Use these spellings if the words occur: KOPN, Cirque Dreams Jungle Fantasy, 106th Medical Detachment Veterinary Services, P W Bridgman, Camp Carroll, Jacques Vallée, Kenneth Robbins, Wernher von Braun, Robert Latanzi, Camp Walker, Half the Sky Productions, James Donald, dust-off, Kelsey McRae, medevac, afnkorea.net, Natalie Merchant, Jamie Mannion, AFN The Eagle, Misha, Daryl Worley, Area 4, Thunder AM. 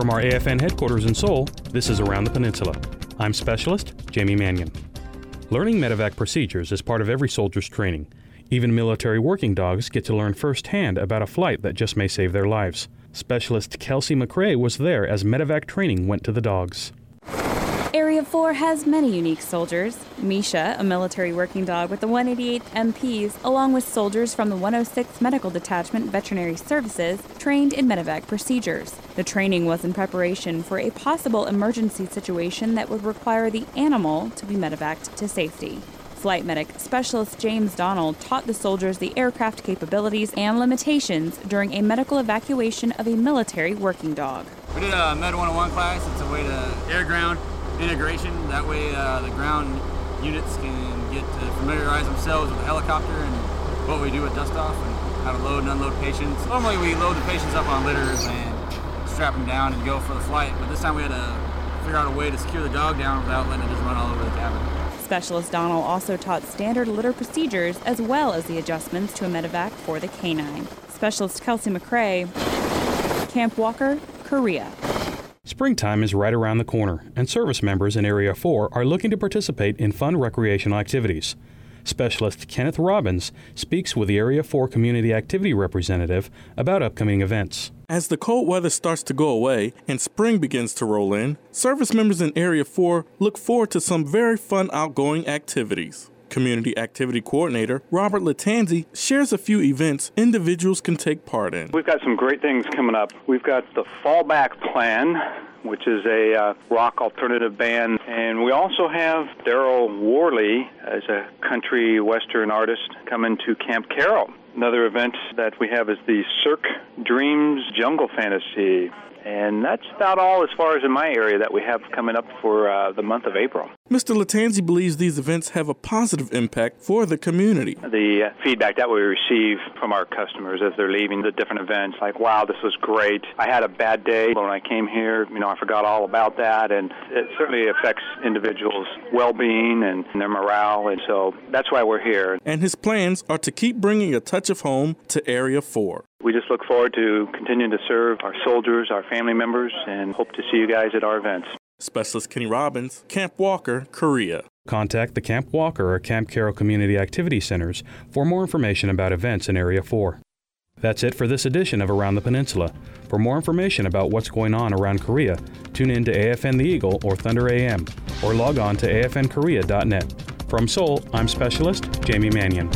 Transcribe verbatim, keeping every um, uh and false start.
From our A F N headquarters in Seoul, this is Around the Peninsula. I'm Specialist Jamie Mannion. Learning medevac procedures is part of every soldier's training. Even military working dogs get to learn firsthand about a flight that just may save their lives. Specialist Kelsey McRae was there as medevac training went to the dogs. Area four has many unique soldiers. Misha, a military working dog with the one eighty-eighth M Ps, along with soldiers from the one oh sixth Medical Detachment Veterinary Services, trained in medevac procedures. The training was in preparation for a possible emergency situation that would require the animal to be medevaced to safety. Flight medic Specialist James Donald taught the soldiers the aircraft capabilities and limitations during a medical evacuation of a military working dog. We did a Med one oh one class. It's a way to air-ground integration. That way uh, the ground units can get to familiarize themselves with the helicopter and what we do with dust-off and how to load and unload patients. Normally we load the patients up on litters and strap them down and go for the flight, but this time we had to figure out a way to secure the dog down without letting it just run all over the cabin. Specialist Donald also taught standard litter procedures as well as the adjustments to a medevac for the canine. Specialist Kelsey McRae, Camp Walker, Korea. Springtime is right around the corner, and service members in Area four are looking to participate in fun recreational activities. Specialist Kenneth Robbins speaks with the Area four Community Activity Representative about upcoming events. As the cold weather starts to go away and spring begins to roll in, service members in Area four look forward to some very fun outgoing activities. Community Activity Coordinator Robert Latanzi shares a few events individuals can take part in. We've got some great things coming up. We've got the Fallback Plan, which is a uh, rock alternative band. And we also have Daryl Worley as a country western artist coming to Camp Carroll. Another event that we have is the Cirque Dreams Jungle Fantasy. And that's about all as far as in my area that we have coming up for uh, the month of April. Mister Latanzi believes these events have a positive impact for the community. The uh, feedback that we receive from our customers as they're leaving the different events, like, wow, this was great. I had a bad day when I came here. You know, I forgot all about that. And it certainly affects individuals' well-being and their morale. And so that's why we're here. And his plans are to keep bringing a touch of home to Area four. We just look forward to continuing to serve our soldiers, our family members, and hope to see you guys at our events. Specialist Kenny Robbins, Camp Walker, Korea. Contact the Camp Walker or Camp Carroll Community Activity Centers for more information about events in Area four. That's it for this edition of Around the Peninsula. For more information about what's going on around Korea, tune in to A F N The Eagle or Thunder A M, or log on to a f n korea dot net. From Seoul, I'm Specialist Jamie Mannion.